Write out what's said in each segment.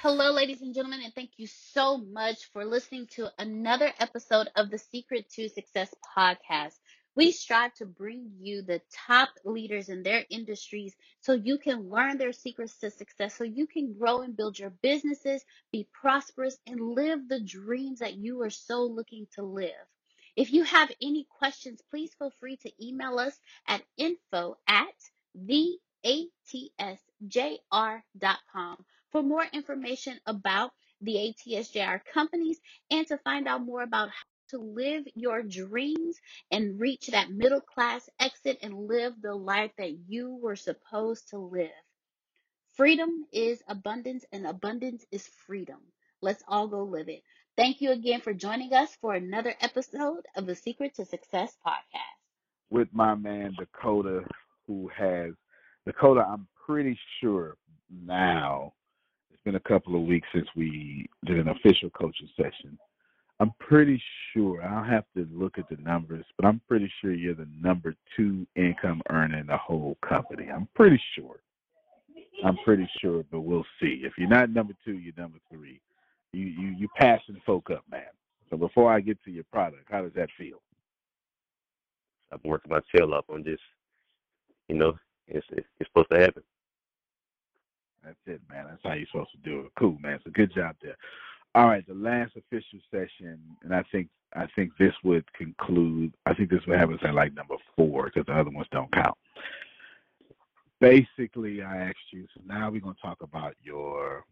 Hello, ladies and gentlemen, and thank you so much for listening to another episode of the Secret to Success podcast. We strive to bring you the top leaders in their industries so you can learn their secrets to success, so you can grow and build your businesses, be prosperous, and live the dreams that you are so looking to live. If you have any questions, please feel free to email us at info@theATSJR.com. For more information about the ATSJR companies and to find out more about how to live your dreams and reach that middle class exit and live the life that you were supposed to live. Freedom is abundance, and abundance is freedom. Let's all go live it. Thank you again for joining us for another episode of the Secret to Success podcast. With my man Dakota, I'm pretty sure now, been a couple of weeks since we did an official coaching session. I'm pretty sure, I'll have to look at the numbers, but I'm pretty sure you're the number 2 income earner in the whole company. I'm pretty sure, but we'll see. If you're not number 2, you're number 3. You passing folk up, man. So before I get to your product, how does that feel? I've been working my tail up on this. You know, it's supposed to happen. That's it, man. That's how you're supposed to do it. Cool, man. So good job there. All right, the last official session, and I think this would conclude. I think this would have us at like number 4 because the other ones don't count. Basically, I asked you. So now we're gonna talk about your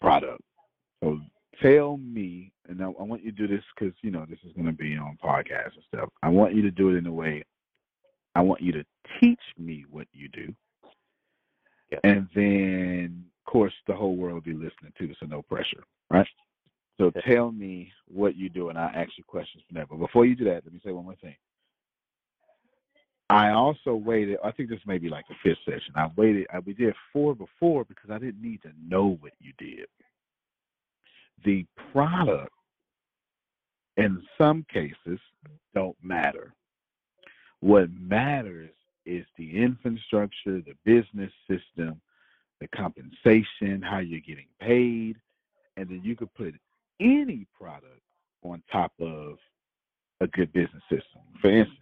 product. So tell me, and I want you to do this because you know this is gonna be on podcasts and stuff. I want you to do it in a way. I want you to teach me what you do. And then course, the whole world will be listening to this, so no pressure, right? So tell me what you do, and I'll ask you questions from that. But before you do that, let me say one more thing. I also waited, I think this may be like the fifth session. I waited, we did four before because I didn't need to know what you did. The product, in some cases, don't matter. What matters is the infrastructure, the business system, the compensation, how you're getting paid, and then you could put any product on top of a good business system. For instance,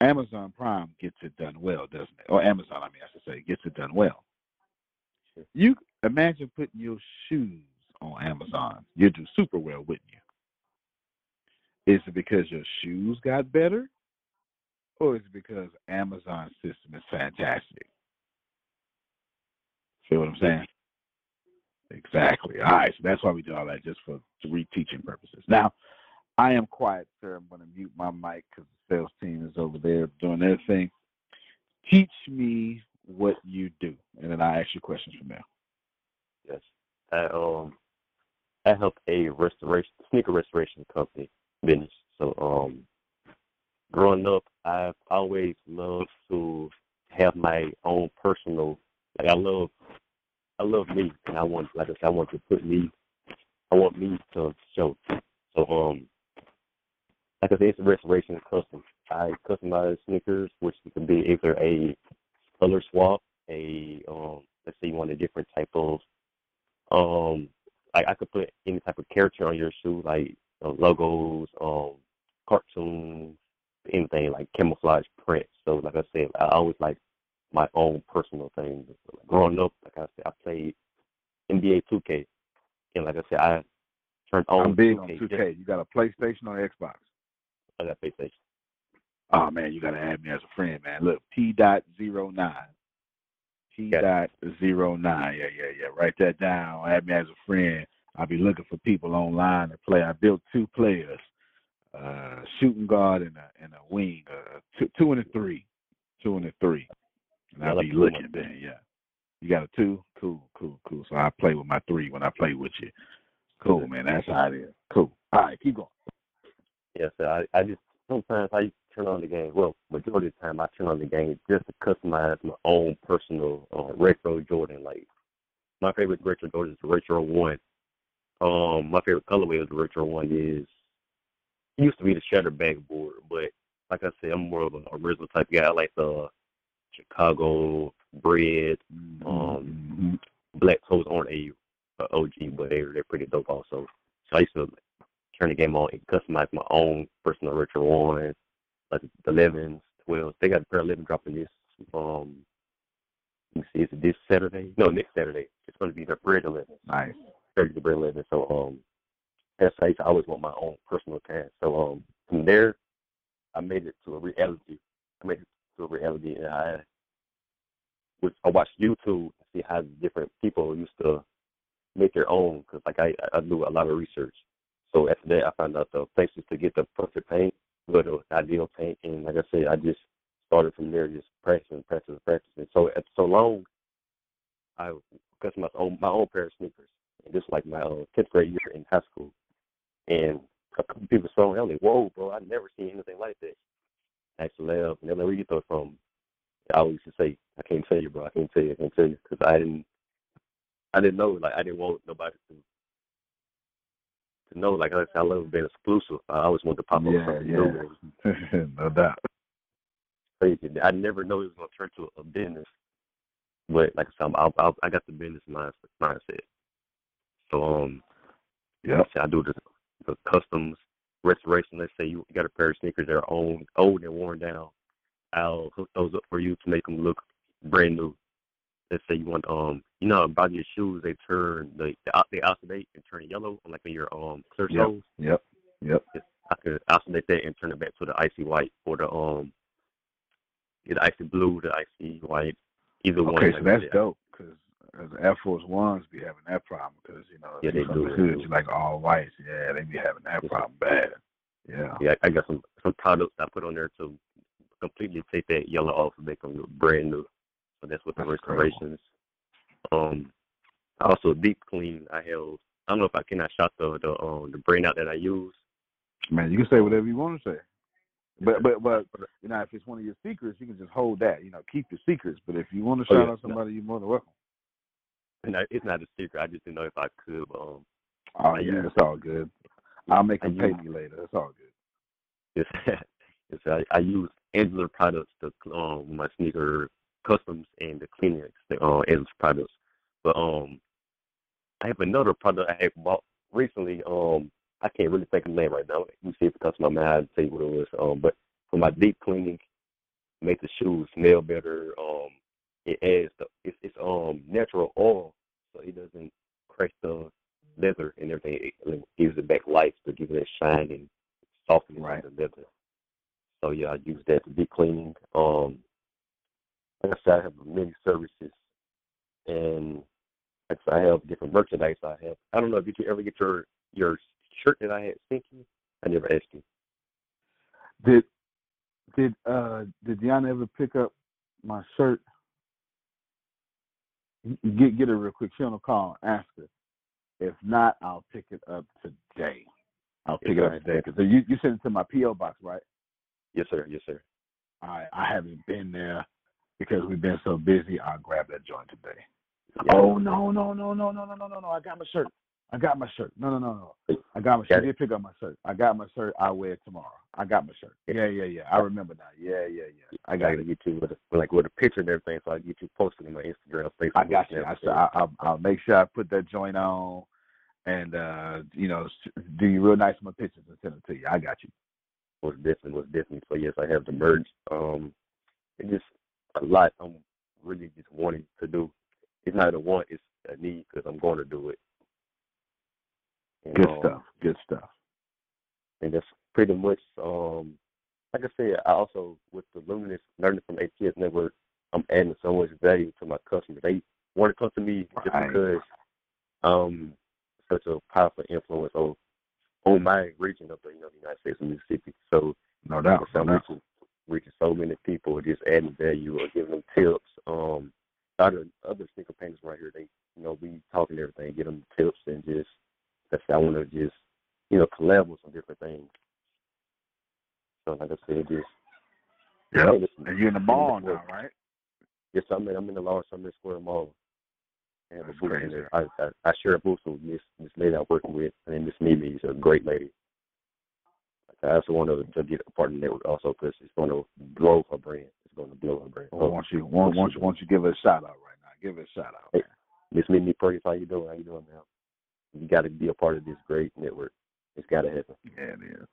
Amazon Prime gets it done well, doesn't it? Or Amazon, I mean, I should say, gets it done well. You imagine putting your shoes on Amazon. You'd do super well, wouldn't you? Is it because your shoes got better? Or is it because Amazon's system is fantastic? Feel what I'm saying? Exactly. All right, so that's why we do all that, just for re-teaching purposes. Now, I am quiet, sir. I'm going to mute my mic because the sales team is over there doing their thing. Teach me what you do, and then I'll ask you questions from there. Yes. I help a sneaker restoration company business. So growing up, I've always loved to have my own personal, like I love me, and I want, like I said, I want me to show. So like I said, it's a restoration and custom. I customize sneakers, which could be either a color swap, a let's say you want a different type of I could put any type of character on your shoe, like logos, cartoons, anything like camouflage print. So like I said, I always like my own personal thing. Growing up, like I said, I played NBA 2K, and like I said, I turned on. I'm big 2K. On 2K. You got a PlayStation or Xbox? I got PlayStation. Oh man, you gotta add me as a friend, man. Look, T.09. T.09. Yeah. Write that down. Add me as a friend. I'll be looking for people online to play. I built two players, shooting guard and a wing, two and a three. And I'll be looking then, yeah. You got a two? Cool. So I play with my three when I play with you. Cool, man. That's how it is. Cool. All right, keep going. Yeah, so I just sometimes I turn on the game. Well, majority of the time I turn on the game just to customize my own personal retro Jordan. Like my favorite retro Jordan is the retro one. My favorite colorway of the retro one is it used to be the shattered backboard, but like I said, I'm more of an original type guy. I like the Chicago bread, black toes aren't a OG, but they're pretty dope also. So I used to turn the game on and customize my own personal retro ones, like the 11s, 12s. They got a pair of 11 dropping this. Let me see, is it this Saturday? No, next Saturday. It's going to be the bread 11s. Nice. 30 to bread 11. So that's how I always want my own personal time. So from there, I made it to a reality. And I watched YouTube to see how different people used to make their own, because like I do a lot of research. So after that, I found out the places to get the perfect paint, the ideal paint, and like I said, I just started from there, just practicing. So after so long, I customized my own pair of sneakers, and this was like my 10th grade year in high school, and a couple people saw me, I was like, "Whoa, bro! I've never seen anything like this." Actually, and they're like, "Where you throw it from?" I always just say, "I can't tell you, bro. I can't tell you," because I didn't know. Like, I didn't want nobody to know. Like, I love being exclusive. I always want to pop up something new. No doubt. Crazy. I never know it was gonna turn to a business, but like I said, I got the business mindset. So yeah, I do the customs. Restoration, let's say you got a pair of sneakers that are old and worn down. I'll hook those up for you to make them look brand new. Let's say you want, about your shoes, they turn, they oxidate and turn yellow, like in your clear soles. Yep. I could oxidate that and turn it back to the icy white or the icy blue, the icy white, either one. Okay, so that's dope, because the Air Force Ones be having that problem because, if you're from the hood, you're like all whites. Yeah, they be having that problem bad. Yeah. Yeah, I got some products I put on there to completely take that yellow off and make them look brand new. So that's what the restorations. Cool. Also, deep clean. I held. I don't know if I cannot shout the brand out that I use. Man, you can say whatever you want to say. But you know, if it's one of your secrets, you can just hold that. You know, keep your secrets. But if you want to shout out somebody, you're more than welcome. No, it's not a secret. I just didn't know if I could. Yeah, it's all good. I'll make them pay me later. It's all good. I use Angular products to my sneaker customs and the cleaning Angular products. But I have another product I had bought recently. I can't really think of the name right now. Let me see if it comes to my mind. I'll tell you what it was. But for my deep cleaning, make the shoes smell better. It adds it's natural oil, so it doesn't crack the leather and everything. It gives it back life to give it that shine and soften the leather. So yeah, I use that to deep cleaning. Like I said, I have many services, and like I said, I have different merchandise. I have. I don't know if you ever get your shirt that I had sent you. I never asked you. Did Deanna ever pick up my shirt? Get her real quick. She on the call. Ask her. If not, I'll pick it up today. So you sent it to my P.O. box, right? Yes, sir. Yes, sir. I haven't been there because we've been so busy. I'll grab that joint today. Yeah. Oh no! I got my shirt. No. I got my shirt. I did pick up my shirt. I got my shirt. I wear it tomorrow. I got my shirt. Yeah. I remember now. Yeah. I got to get you with a picture and everything, so I can get you posted on my Instagram, Facebook. I got you. I'll make sure I put that joint on, and do you real nice with my pictures and send them to you. I got you. Was different. So yes, I have the merch. It's just a lot. I'm really just wanting to do. It's not a want. It's a need because I'm going to do it. And, Good stuff. And that's pretty much, like I said, I also, with the Luminous Learning from APS Network, I'm adding so much value to my customers. They want to come to me just because I'm such a powerful influence on my region of the United States of Mississippi. So, reaching so many people, just adding value or giving them tips. Other sneaker painters right here, they, we talking everything, get them tips and just, I want to just, collab with some different things. So, like I said, just... Yeah, and you're in the mall now, right? Yes, I'm in the Large Summit Square Mall. And that's crazy. I share a booth with this lady I'm working with, and then Miss Mimi is a great lady. I also want to get a partner network also because it's going to blow her brand. Well, why don't you give her a shout-out right now? Give her a shout-out. Hey, Miss Mimi Perkins, how you doing? How you doing now? You got to be a part of this great network. It's got to happen. Yeah, it is.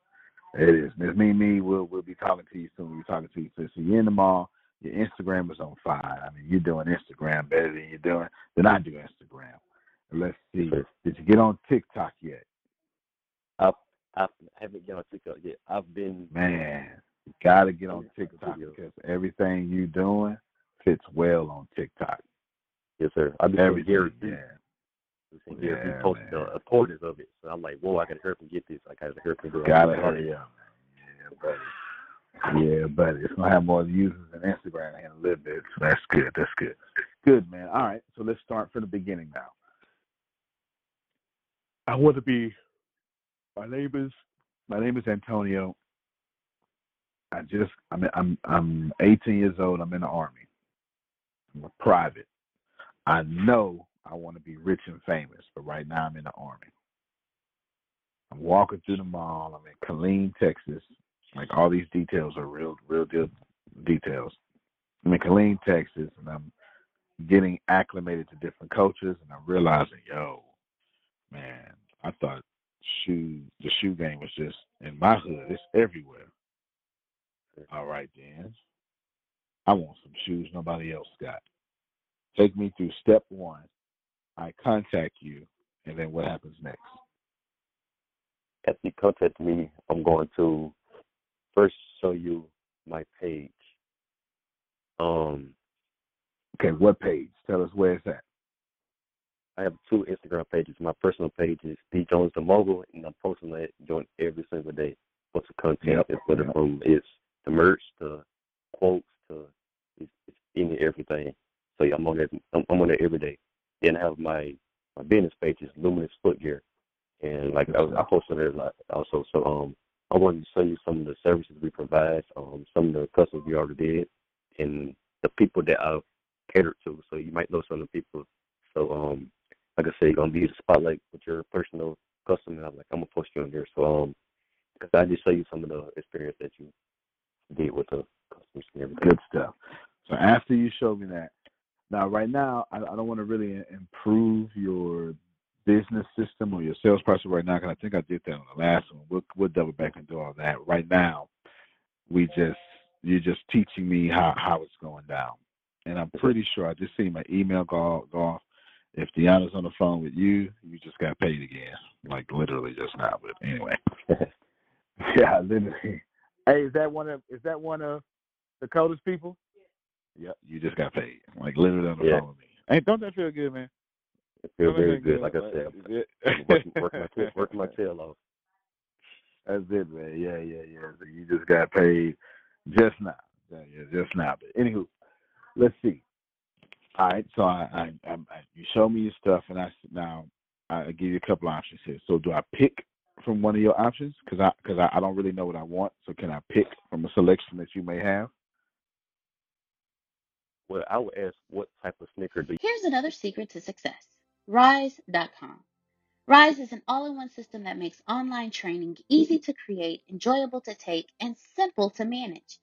It is. Miss Mimi, we'll be talking to you soon. We'll be talking to you soon. So you're in the mall. Your Instagram is on fire. I mean, you're doing Instagram better than I do Instagram. Let's see. Sure. Did you get on TikTok yet? I haven't got on TikTok yet. I've been... Man, you got to get on TikTok because everything you're doing fits well on TikTok. Yes, sir. I've been everything. Yeah. He posted the importance of it. So I'm like, whoa, I gotta hurry up and get this. I gotta hurry up and do it. Gotta hurry up. Yeah, buddy. It's gonna have more users than Instagram in a little bit. So that's good. Good, man. All right. So let's start from the beginning now. I want to be my name is Antonio. I'm 18 years old. I'm in the Army. I'm a private. I know I want to be rich and famous, but right now I'm in the Army. I'm walking through the mall. I'm in Killeen, Texas. Like, all these details are real deal details. I'm in Killeen, Texas, and I'm getting acclimated to different cultures, and I'm realizing, I thought the shoe game was just in my hood. It's everywhere. All right, then. I want some shoes nobody else got. Take me through step one. I contact you, and then what happens next? After you contact me, I'm going to first show you my page. Okay, what page? Tell us where it's at. I have two Instagram pages. My personal page is DJonesTheMogul, and I'm posting that joint every single day. What's the content? It's the merch, the quotes, it's in everything. So yeah, I'm on it every day. Then I have my my business page is Luminous Foot Gear, and like I posted there also. So I wanted to show you some of the services we provide, some of the customers we already did, and the people that I've catered to. So you might know some of the people. So like I said, you're gonna be in the spotlight with your personal customer. I'm like, I'm gonna post you on there. So because I just show you some of the experience that you did with the customers and everything. Good stuff. So after you show me that, now right now I don't want to really improve your business system or your sales process right now, because I think I did that on the last one. We'll double back and do all that. Right now, you're just teaching me how it's going down, and I'm pretty sure I just seen my email go off. If Deanna's on the phone with you, you just got paid again, like literally just now. But anyway, yeah, literally. Hey, is that one of Dakota's people? Yeah, you just got paid, like literally on the phone with me. Hey, don't that feel good, man? It feels very good. Like I said, I'm working my tail off. That's it, man. Yeah. So you just got paid just now. Yeah, just now. But anywho, let's see. All right. So I you show me your stuff, and now I give you a couple options here. So do I pick from one of your options? Because I don't really know what I want. So can I pick from a selection that you may have? Well, I would ask, what type of sneaker do you... Here's another secret to success, Rise.com. Rise is an all-in-one system that makes online training easy to create, enjoyable to take, and simple to manage.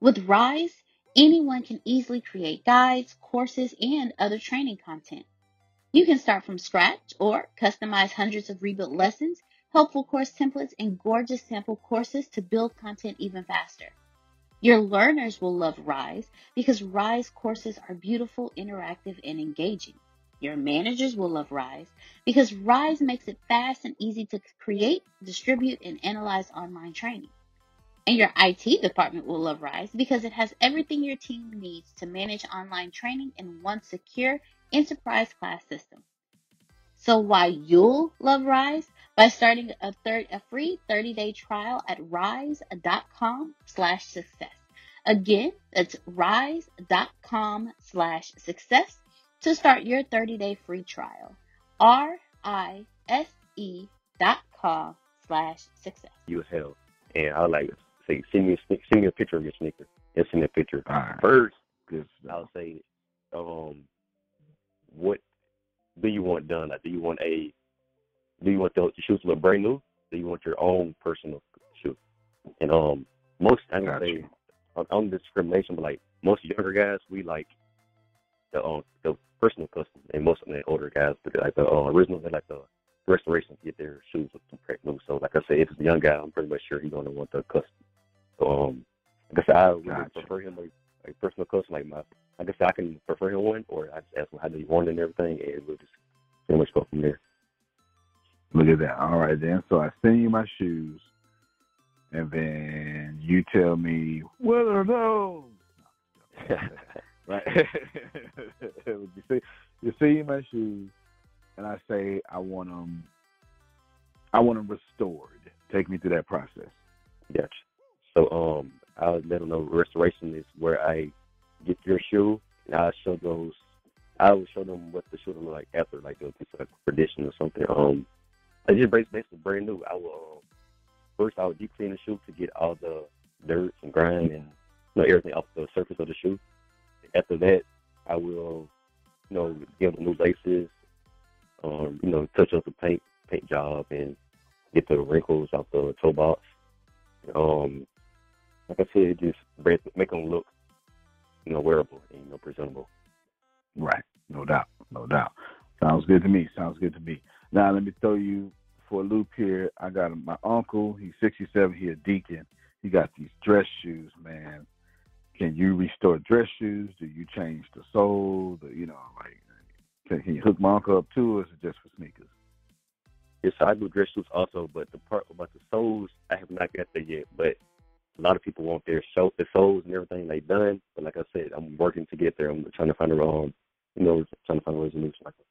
With Rise, anyone can easily create guides, courses, and other training content. You can start from scratch or customize hundreds of rebuilt lessons, helpful course templates, and gorgeous sample courses to build content even faster. Your learners will love Rise because Rise courses are beautiful, interactive, and engaging. Your managers will love Rise because Rise makes it fast and easy to create, distribute, and analyze online training. And your IT department will love Rise because it has everything your team needs to manage online training in one secure enterprise-class system. So why you'll love Rise? By starting a free 30-day trial at rise.com/success. Again, that's rise.com/success to start your 30-day free trial. RISE.com/success. You as hell. And I like, say, send me a picture of your sneaker. And send me a picture. All right. First, I'll say, what do you want done? Like, do you want the shoes to look brand new? Do you want your own personal shoe? And most I'm gonna say on discrimination, but like most younger guys, we like the personal custom, and most of the older guys, but like the original, they like the restoration to get their shoes brand new. So like I said, if it's a young guy, I'm pretty much sure he's gonna want the custom. So like I said, I would prefer him a personal custom. Like I said, I can prefer him one, or I just ask him how do you want it and everything, and we'll just pretty much go from there. Look at that. All right, then. So I send you my shoes, and then you tell me, what are those? Right? You see my shoes, and I say, I want them restored. Take me through that process. Gotcha. So I'll let them know restoration is where I get your shoe, and I will show them what the shoe will look like after, like a piece of condition or something. I just basically brand new. I will first I would deep clean the shoe to get all the dirt and grime and everything off the surface of the shoe. After that, I will give them new laces, touch up the paint job, and get the wrinkles off the toe box. Like I said, just make them look wearable and presentable. Right, no doubt. Sounds good to me. Now, let me throw you for a loop here. I got my uncle. He's 67. He's a deacon. He got these dress shoes, man. Can you restore dress shoes? Do you change the sole? Can you hook my uncle up too, or is it just for sneakers? Yes, I do dress shoes also, but the part about the soles, I have not got there yet. But a lot of people want their soles and everything they done. But like I said, I'm working to get there. I'm trying to find a resolution like that.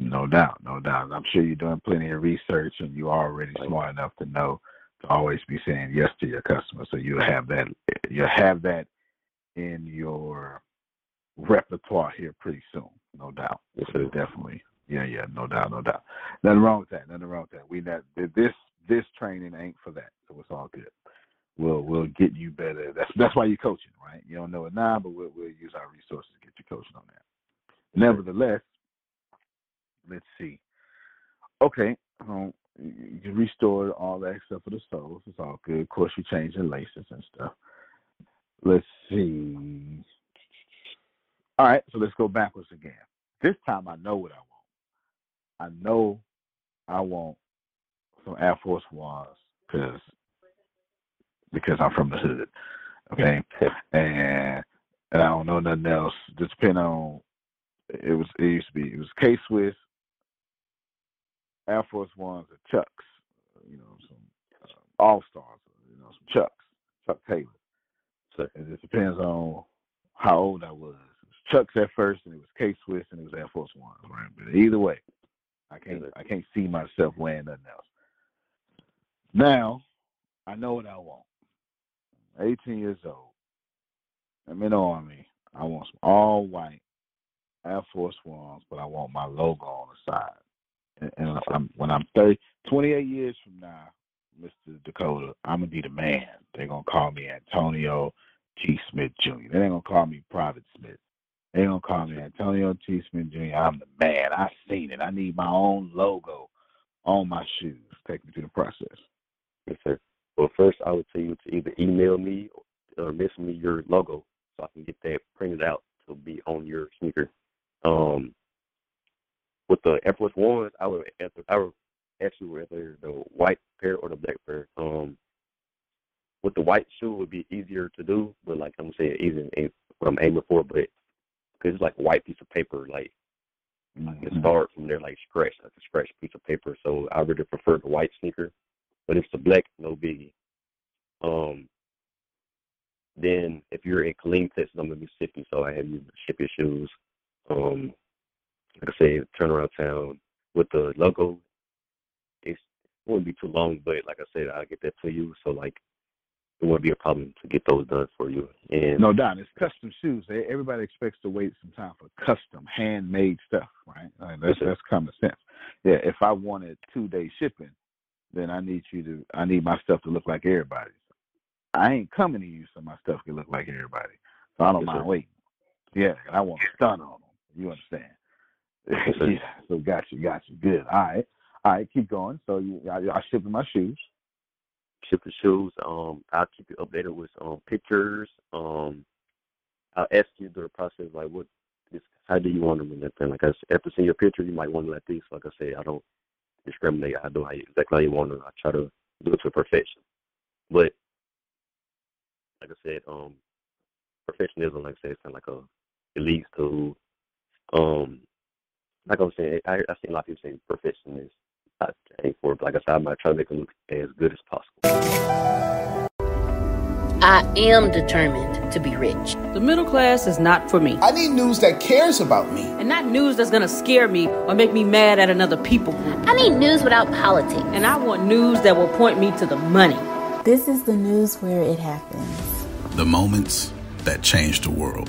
No doubt. I'm sure you're doing plenty of research, and you're already smart enough to know to always be saying yes to your customer. So you'll have that in your repertoire here pretty soon. no doubt. Yes, sir. Definitely. Yeah, no doubt, no doubt. Nothing wrong with that. Nothing wrong with that. This training ain't for that, so it's all good. We'll get you better. That's why you're coaching, right? You don't know it now, but we'll use our resources to get you coaching on that. Nevertheless, let's see. Okay, you restored all that stuff for the souls. It's all good. Of course, you're changing laces and stuff. Let's see. All right, so let's go backwards again. This time I know what I want. I know I want some Air Force Ones because I'm from the hood, okay? And I don't know nothing else. Just depending on, it used to be K-Swiss, Air Force Ones, or Chucks, some All-Stars, some Chucks, Chuck Taylor. So it depends on how old I was. It was Chucks at first, and it was K-Swiss, and it was Air Force Ones, right? But either way, I can't see myself wearing nothing else. Now, I know what I want. I'm 18 years old. I'm in the Army. I want some all-white Air Force Ones, but I want my logo on the side. And when I'm 28 years from now, Mr. Dakota, I'm going to be the man. They're going to call me Antonio T. Smith Jr. They ain't going to call me Private Smith. They're going to call me Antonio T. Smith Jr. I'm the man. I've seen it. I need my own logo on my shoes. Take me through the process. Yes, sir. Well, first, I would tell you to either email me or miss me your logo so I can get that printed out to be on your sneaker. With the Air Force Ones, I would actually rather the white pair or the black pair. With the white shoe, it would be easier to do, but like I'm saying, easy ain't what I'm aiming for, but because it's like a white piece of paper, like I can start from there, like a scratch piece of paper. So I really prefer the white sneaker, but if it's the black, no biggie. Then if you're in Killeen, Texas, I'm in Mississippi, so I have you ship your shoes. Like I say, turn around town with the logo. It wouldn't be too long, but like I said, I'll get that to you. So, like, it wouldn't be a problem to get those done for you. And no doubt. It's custom shoes. Everybody expects to wait some time for custom, handmade stuff, right? That's common sense. Yeah, if I wanted 2-day shipping, then I need my stuff to look like everybody's. I ain't coming to you so my stuff can look like everybody. So I don't mind waiting. Yeah, and I want to stun on them. You understand? Yeah, so got you. Good. All right. Keep going. So I ship my shoes. Ship the shoes. I'll keep you updated with pictures. I'll ask you through the process, like how do you want them and everything. Like I said, after seeing your picture, you might want them like this. Like I said, I don't discriminate. I do exactly how you want them. I try to do it to perfection. But like I said, perfectionism, like I said, it's kind of like it leads to like I was saying, I've seen a lot of people say perfectionist. I ain't for it, but like I said, I might try to make them look as good as possible. I am determined to be rich. The middle class is not for me. I need news that cares about me. And not news that's going to scare me or make me mad at another people. I need news without politics. And I want news that will point me to the money. This is the news where it happens. The moments that change the world.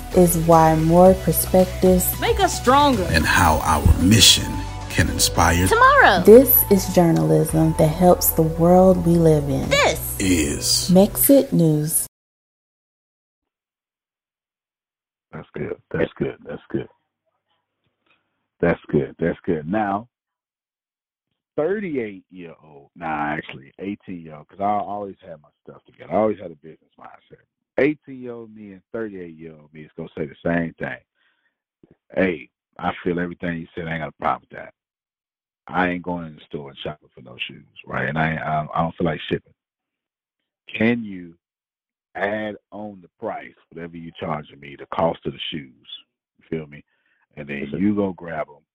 is why more perspectives make us stronger, and how our mission can inspire tomorrow. This is journalism that helps the world we live in. This is Makes It News. That's good. Now, 18-year-old, because I always had my stuff together. I always had a business mindset. 18-year-old me and 38-year-old me is going to say the same thing. Hey, I feel everything you said. I ain't got a problem with that. I ain't going in the store and shopping for no shoes, right? And I don't feel like shipping. Can you add on the price, whatever you're charging me, the cost of the shoes, you feel me? And then you go grab them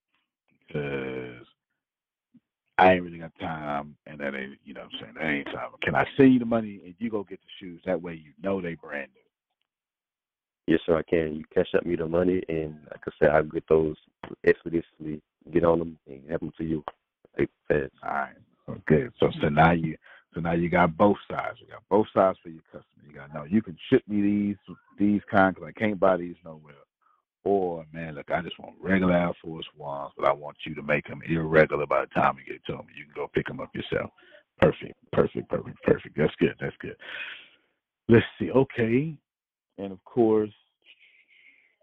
saying? That ain't, you know what I'm saying? That ain't time. Can I see the money and you go get the shoes? That way you know they brand new. Yes, sir, I can. You cash up me the money, and like I said, I'll get those expeditiously, get on them, and have them to you. Like fast. All right. Okay. So now you got both sides. You got both sides for your customer. You got, no, you can ship me these kind, because I can't buy these nowhere. Or, man, look, I just want regular Air Force Ones, but I want you to make them irregular by the time you get to them. You can go pick them up yourself. Perfect. That's good. Let's see. Okay. And, of course,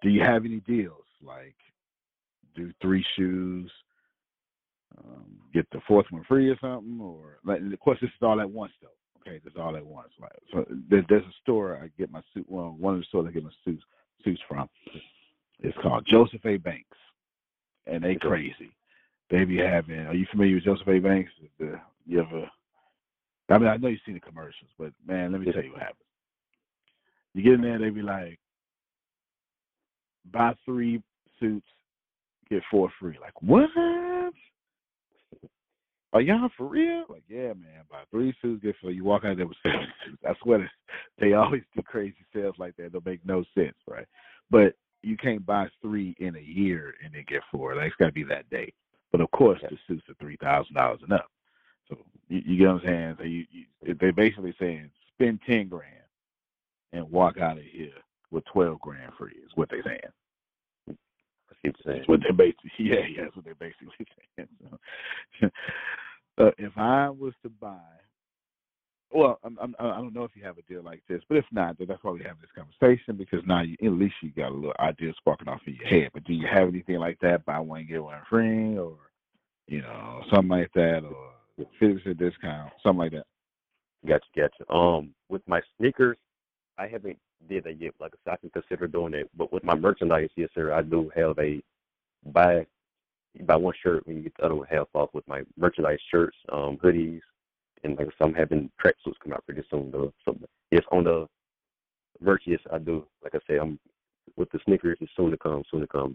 do you have any deals? Like, do 3 shoes, get the 4th one free or something? Or, like, of course, this is all at once, though. Okay, this is all at once. Like, so there's a store I get my suit. Well, one of the stores I get my suits from. It's called Joseph A. Banks, and they crazy. They be having. Are you familiar with Joseph A. Banks? You ever? I mean, I know you've seen the commercials, but man, let me tell you what happens. You get in there, they be like, buy 3 suits, get 4 free. Like, what? Are y'all for real? Like, yeah, man, buy 3 suits, get 4. You walk out there with 7 suits. I swear, they always do crazy sales like that. They'll make no sense, right? But you can't buy 3 in a year and then get 4. Like, it's got to be that day. But, of course, the suits are $3,000 and up. So, you get what I'm saying? So they're basically saying, spend $10,000. And walk out of here with $12,000 free is what they saying. That's what they basically, that's what they basically saying. So, if I was to buy, well, I don't know if you have a deal like this, but if not, then that's why we have this conversation, because now you, at least you got a little idea sparking off in your head. But do you have anything like that? Buy 1 get 1 free, or something like that, or 50% discount, something like that. Gotcha. With my sneakers, I haven't did that yet. Like I said, I can consider doing that. But with my merchandise, yes, sir, I do have a buy 1 shirt when you get the other half off with my merchandise shirts, hoodies, and like some having tracksuits come out pretty soon. So yes, on the merch, yes, I do. Like I said, I'm with the sneakers. It's soon to come.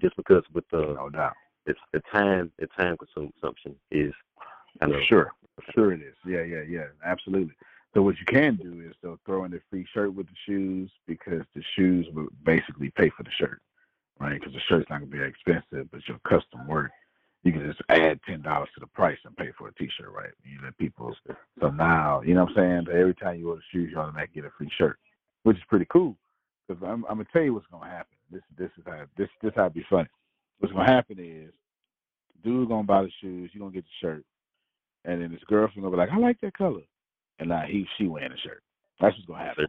Just because with the it's the time consumption is. I know. Sure it is. Yeah, absolutely. So what you can do is they'll throw in the free shirt with the shoes, because the shoes will basically pay for the shirt, right? Because the shirt's not going to be expensive, but your custom work, you can just add $10 to the price and pay for a T-shirt, right? You let people. So now, you know what I'm saying? Every time you order shoes, you automatically get a free shirt, which is pretty cool. Because I'm going to tell you what's going to happen. This is how it be funny. What's going to happen is, dude's going to buy the shoes, you're going to get the shirt, and then this girlfriend going to be like, I like that color. And now she wearing a shirt. That's what's going to happen.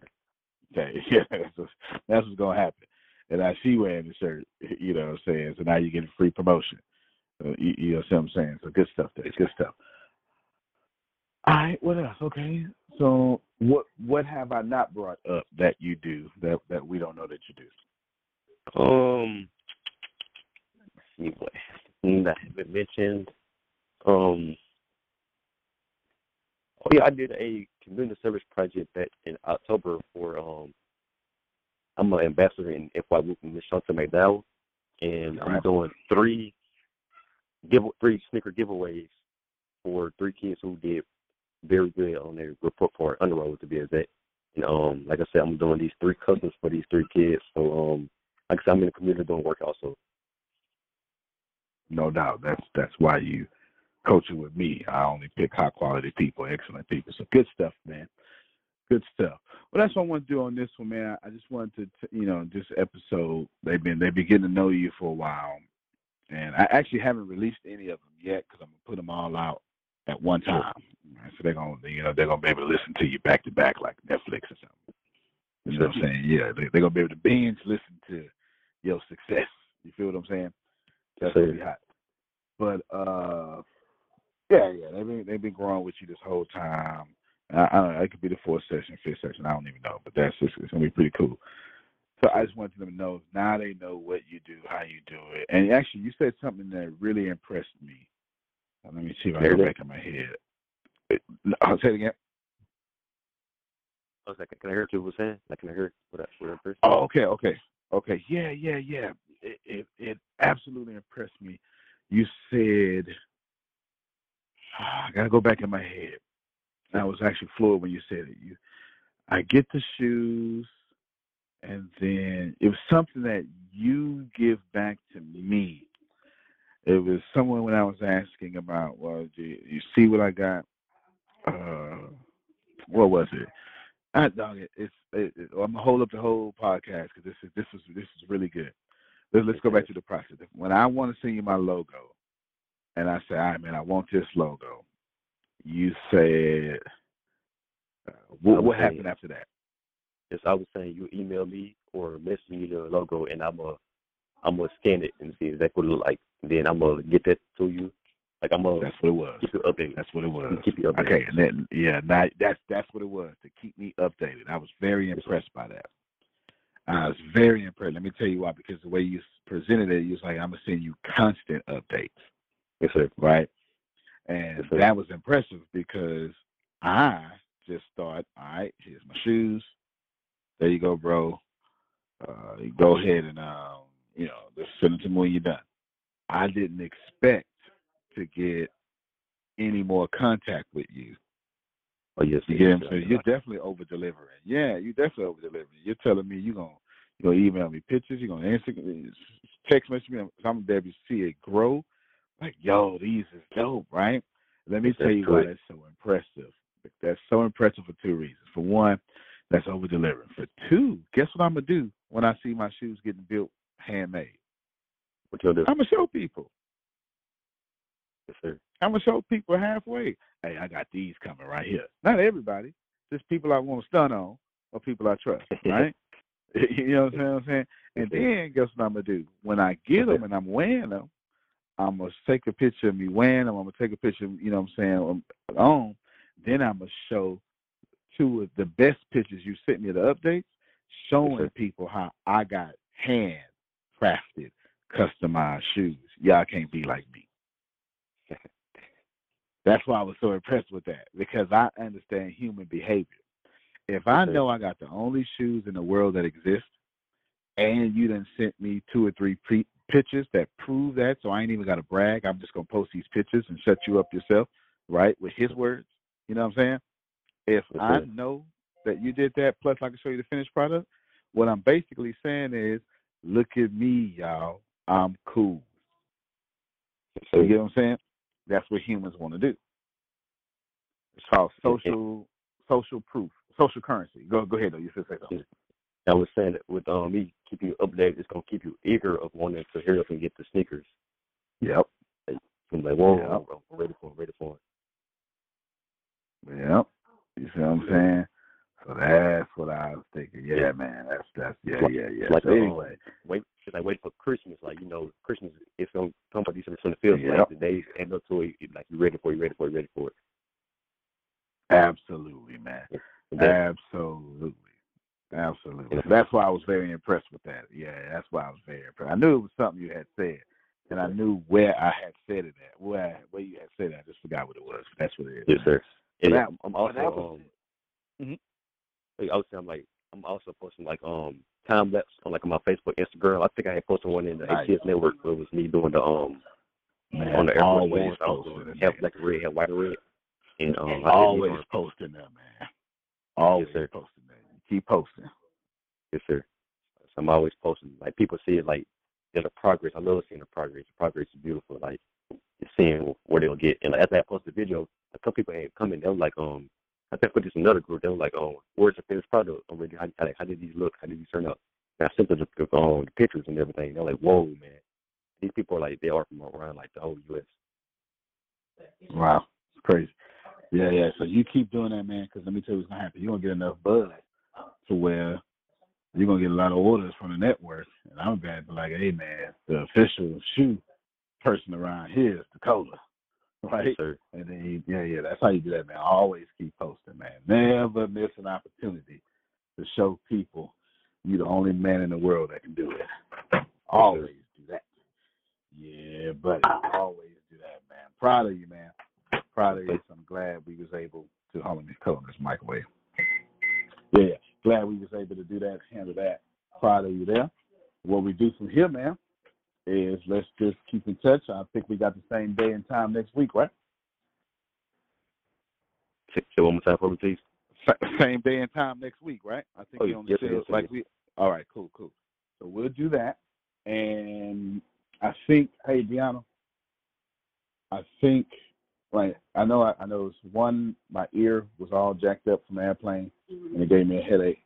Okay. Yeah, that's what's going to happen. And now she wearing the shirt, you know what I'm saying? So now you're getting free promotion. So you know what I'm saying? So good stuff there. Good stuff. All right, what else? Okay. So what have I not brought up that you do that we don't know that you do? Let's see what I haven't mentioned. Oh, yeah, I did a community service project back in October for, I'm an ambassador in FY Whoop and Miss Shanta McDowell, and I'm doing 3 sneaker giveaways for 3 kids who did very good on their report card, underwrote to be exact. And like I said, I'm doing these 3 cousins for these 3 kids. So, like I said, I'm in the community doing work also. No doubt. That's why you coaching with me. I only pick high quality people, excellent people. So good stuff, man. Good stuff. Well, that's what I want to do on this one, man. I just wanted to, this episode, they've been getting to know you for a while, and I actually haven't released any of them yet, because I'm gonna put them all out at one time. Right? So they're gonna be able to listen to you back to back, like Netflix or something. You know what I'm saying? Yeah, they're gonna be able to binge listen to your success. You feel what I'm saying? That's gonna be hot. But yeah, they've been growing with you this whole time. I don't know, it could be the 4th session, 5th session, I don't even know, but it's gonna be pretty cool. So I just wanted them to know, now they know what you do, how you do it. And actually, you said something that really impressed me. Now, let me see if I go back in my head. I'll say it again. I was like, can I hear what you were saying? Like, can I hear what I heard? Oh, okay, yeah. It absolutely impressed me. You said. I got to go back in my head. I was actually floored when you said it. I get the shoes, and then it was something that you give back to me. It was someone when I was asking about, well, do you see what I got? What was it? I dog it. It's I'm gonna hold up the whole podcast because this is really good. Let's go back to the process. When I want to send you my logo, and I say, all right, man, I want this logo. You said, what happened after that? Yes, I was saying you email me or message me the logo, and I'm gonna scan it and see exactly what it looks like. Then I'm gonna get that to you. Like that's what it was. Keep you updated. That's what it was. Keep you updated. Okay, and then that's what it was, to keep me updated. I was very impressed by that. I was very impressed. Let me tell you why. Because the way you presented it, you was like, I'm gonna send you constant updates. Yes, sir. Right. And that was impressive because I just thought, all right, here's my shoes. There you go, bro. You go ahead and just send it to me when you're done. I didn't expect to get any more contact with you. Oh yes, you get what I'm saying? You're definitely over delivering. Yeah, you're definitely over delivering. You're telling me you're gonna email me pictures. You're gonna Instagram, text message me. I'm there to see it grow. Like, yo, these is dope, right? Let me tell you why that's so impressive. That's so impressive for two reasons. For one, that's over delivering. For two, guess what I'm gonna do when I see my shoes getting built handmade? What you'll do? I'm gonna show people. Yes, sir. I'm gonna show people halfway. Hey, I got these coming right here. Not everybody, just people I want to stun on or people I trust, right? You know what I'm saying? And then guess what I'm gonna do when I get them and I'm wearing them? I'm going to take a picture of me wearing them. I'm going to take a picture of, you know what I'm saying, on. Then I'm going to show two of the best pictures you sent me, the updates, showing people how I got hand-crafted, customized shoes. Y'all can't be like me. That's why I was so impressed with that, because I understand human behavior. If I know I got the only shoes in the world that exist, and you done sent me two or three pictures that prove that, so I ain't even got to brag. I'm just going to post these pictures and shut you up yourself, right, with his words. You know what I'm saying? If I know that you did that, plus I can show you the finished product, what I'm basically saying is, look at me, y'all. I'm cool. You get what I'm saying? That's what humans want to do. It's called social proof, social currency. Go ahead, though. You should say something. I was saying that with me keeping you updated, it's going to keep you eager of wanting to hurry up and get the sneakers. Yep. I'm like, whoa, I'm ready for it. Yep. You see what I'm saying? So that's what I was thinking. Yeah, man. That's yeah. Like, so anyway. Wait for Christmas. Like, Christmas, it's going to come up, it's going to feel like the days end up to it. Like, you're ready for it. Absolutely, man. Yeah. Absolutely. Absolutely. That's why I was very impressed with that. Yeah, that's why I was very impressed. I knew it was something you had said, and I knew where I had said it at. Where you had said it, I just forgot what it was. But that's what it is. Yes, sir. And I'm also I'm also posting time lapse on my Facebook, Instagram. I think I had posted one in the APS network where it was me doing the on the always posting red, white, red. And always posting that, man. Always posting that. Keep posting. Yes, sir. So I'm always posting. Like, people see it, like, there's a progress. I love seeing the progress. The progress is beautiful. Like, just seeing where they'll get. And after I post the video, a couple people ain't coming. They were like, I think for just another group, they were like, where's the finished product? How did these look? How did these turn up? And I sent them the pictures and everything. They're like, whoa, man. These people are like, they are from around, like, the whole U.S. Wow. It's crazy. Yeah. So you keep doing that, man, because let me tell you what's going to happen. You're going to get enough buzz to where you're going to get a lot of orders from the network. And I'm going to be like, hey, man, the official shoe person around here is Dakota, right? Yes, sir. And then, that's how you do that, man. Always keep posting, man. Never miss an opportunity to show people you're the only man in the world that can do it. Always do that. Yeah, buddy, always do that, man. Proud of you, man. Proud of you. I'm glad we was able to hold this coat in this microwave. Yeah. Glad we was able to do that, handle that. Proud of you there. What we do from here, man, is let's just keep in touch. I think we got the same day and time next week, right? Say it one more time for me, please. Same day and time next week, right? I think we only said like we. All right, cool. So we'll do that, and I think, hey, Deanna, I think, like, I know it was one, my ear was all jacked up from the airplane, and it gave me a headache,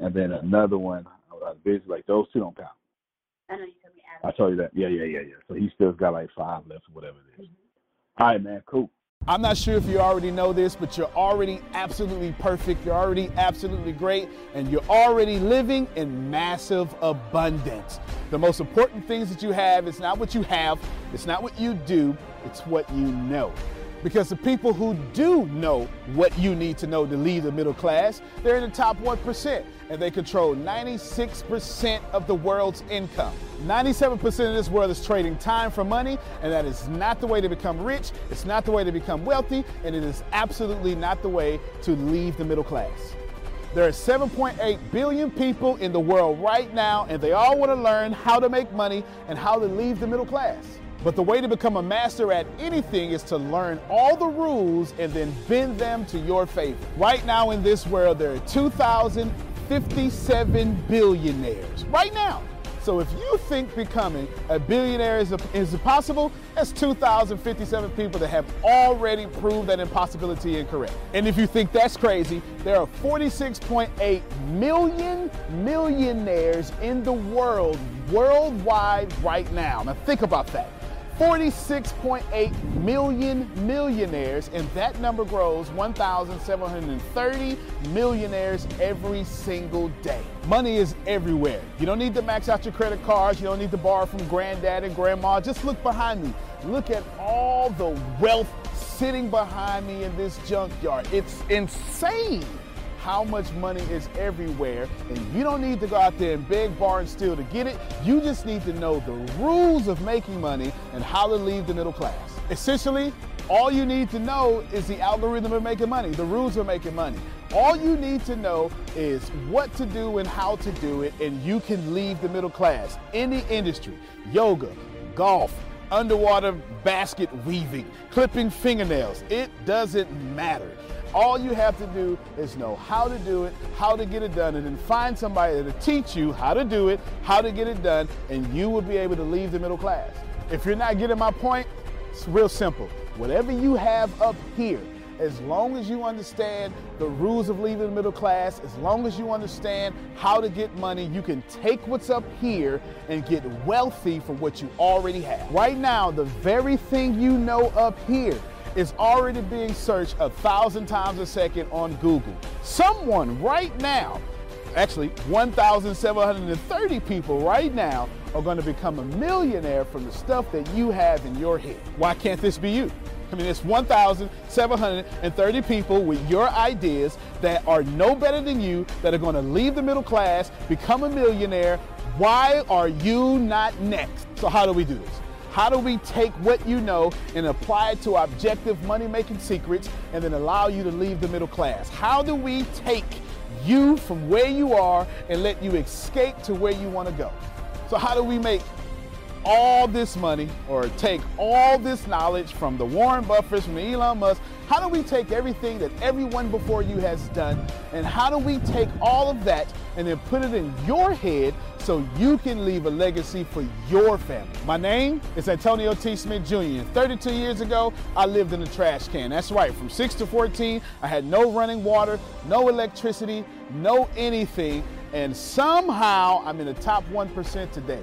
and then another one, I was busy, like, those two don't count. I know you told me Adam. I told you that. Yeah. So he still got like 5 left or whatever it is. All right, man, cool. I'm not sure if you already know this, but you're already absolutely perfect, you're already absolutely great, and you're already living in massive abundance. The most important things that you have is not what you have, it's not what you do, it's what you know. Because the people who do know what you need to know to lead the middle class, they're in the top 1%, and they control 96% of the world's income. 97% of this world is trading time for money, and that is not the way to become rich, it's not the way to become wealthy, and it is absolutely not the way to leave the middle class. There are 7.8 billion people in the world right now, and they all want to learn how to make money and how to leave the middle class. But the way to become a master at anything is to learn all the rules and then bend them to your favor. Right now in this world, there are 2,057 billionaires, right now. So if you think becoming a billionaire is impossible, that's 2,057 people that have already proved that impossibility incorrect. And if you think that's crazy, there are 46.8 million millionaires in the world, worldwide right now. Now think about that. 46.8 million millionaires, and that number grows 1,730 millionaires every single day. Money is everywhere. You don't need to max out your credit cards. You don't need to borrow from granddad and grandma. Just look behind me. Look at all the wealth sitting behind me in this junkyard. It's insane how much money is everywhere, and you don't need to go out there and beg, borrow, and steal to get it. You just need to know the rules of making money and how to leave the middle class. Essentially, all you need to know is the algorithm of making money, the rules of making money. All you need to know is what to do and how to do it, and you can leave the middle class. Any industry, yoga, golf, underwater basket weaving, clipping fingernails, it doesn't matter. All you have to do is know how to do it, how to get it done, and then find somebody to teach you how to do it, how to get it done, and you will be able to leave the middle class. If you're not getting my point, it's real simple. Whatever you have up here, as long as you understand the rules of leaving the middle class, as long as you understand how to get money, you can take what's up here and get wealthy from what you already have. Right now, the very thing you know up here is already being searched 1,000 times a second on Google. Someone right now, actually 1,730 people right now, are gonna become a millionaire from the stuff that you have in your head. Why can't this be you? I mean, it's 1,730 people with your ideas that are no better than you, that are gonna leave the middle class, become a millionaire. Why are you not next? So how do we do this? How do we take what you know and apply it to objective money-making secrets and then allow you to leave the middle class? How do we take you from where you are and let you escape to where you want to go? So how do we make all this money or take all this knowledge from the Warren Buffetts, from the Elon Musk? How do we take everything that everyone before you has done, and how do we take all of that and then put it in your head so you can leave a legacy for your family? My name is Antonio T. Smith Jr. 32 years ago, I lived in a trash can. That's right, from 6 to 14, I had no running water, no electricity, no anything, and somehow I'm in the top 1% today.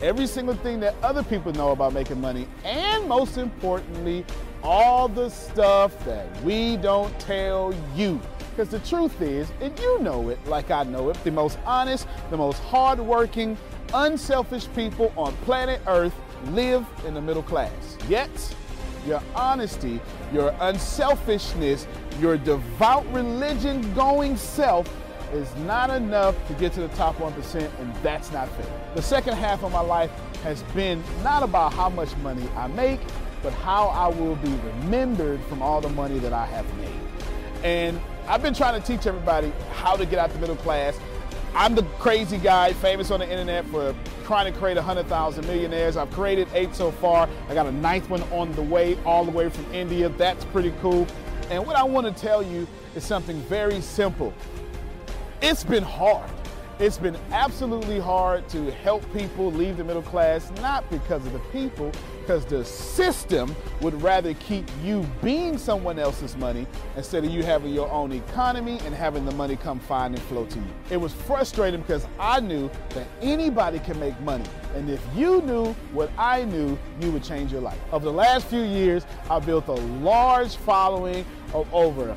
every single thing that other people know about making money, and most importantly, all the stuff that we don't tell you. Because the truth is, and you know it like I know it, the most honest, the most hardworking, unselfish people on planet Earth live in the middle class. Yet, your honesty, your unselfishness, your devout religion-going self is not enough to get to the top 1%, and that's not fair. The second half of my life has been not about how much money I make, but how I will be remembered from all the money that I have made. And I've been trying to teach everybody how to get out the middle class. I'm the crazy guy, famous on the internet for trying to create 100,000 millionaires. I've created 8 so far. I got a 9th one on the way, all the way from India. That's pretty cool. And what I want to tell you is something very simple. It's been hard. It's been absolutely hard to help people leave the middle class, not because of the people, because the system would rather keep you being someone else's money instead of you having your own economy and having the money come find and flow to you. It was frustrating because I knew that anybody can make money. And if you knew what I knew, you would change your life. Over the last few years, I built a large following of over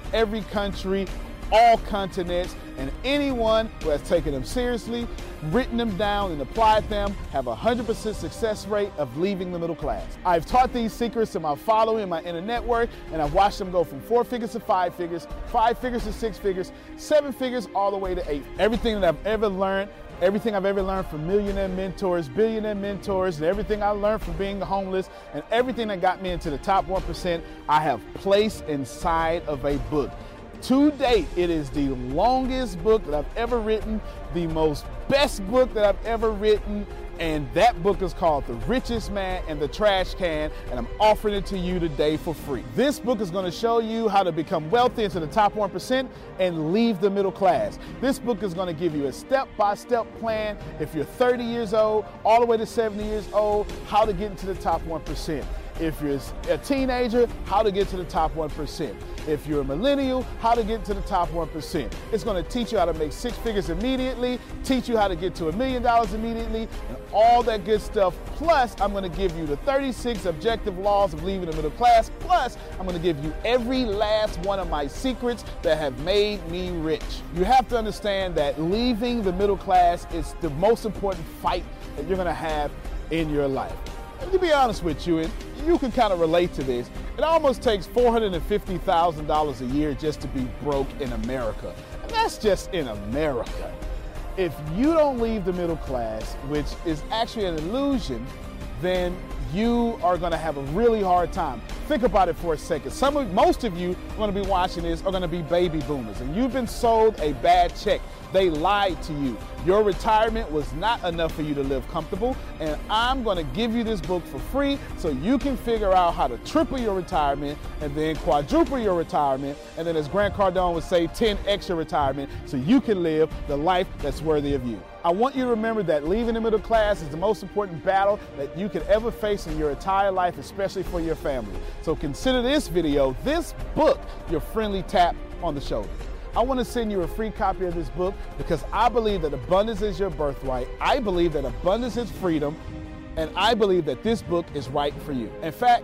every country, all continents, and anyone who has taken them seriously, written them down, and applied them have a 100% success rate of leaving the middle class. I've taught these secrets to my following, my inner network, and I've watched them go from 4 figures to 5 figures, 5 figures to 6 figures, 7 figures, all the way to 8. Everything that I've ever learned, everything I've ever learned from millionaire mentors, billionaire mentors, and everything I learned from being homeless, and everything that got me into the top 1%, I have placed inside of a book. To date, it is the longest book that I've ever written, the most best book that I've ever written, and that book is called The Richest Man in the Trash Can, and I'm offering it to you today for free. This book is going to show you how to become wealthy into the top 1% and leave the middle class. This book is going to give you a step-by-step plan if you're 30 years old, all the way to 70 years old, how to get into the top 1%. If you're a teenager, how to get to the top 1%. If you're a millennial, how to get to the top 1%. It's going to teach you how to make 6 figures immediately, teach you how to get to $1 million immediately, and all that good stuff. Plus, I'm going to give you the 36 objective laws of leaving the middle class. Plus, I'm going to give you every last one of my secrets that have made me rich. You have to understand that leaving the middle class is the most important fight that you're going to have in your life. And to be honest with you, you can kind of relate to this. It almost takes $450,000 a year just to be broke in America. And that's just in America. If you don't leave the middle class, which is actually an illusion, then you are going to have a really hard time. Think about it for a second. Most of you are going to be watching this are going to be baby boomers, and you've been sold a bad check. They lied to you. Your retirement was not enough for you to live comfortable, and I'm going to give you this book for free so you can figure out how to triple your retirement and then quadruple your retirement, and then, as Grant Cardone would say, 10x your retirement so you can live the life that's worthy of you. I want you to remember that leaving the middle class is the most important battle that you could ever face in your entire life, especially for your family. So consider this video, this book, your friendly tap on the shoulder. I want to send you a free copy of this book because I believe that abundance is your birthright. I believe that abundance is freedom. And I believe that this book is right for you. In fact,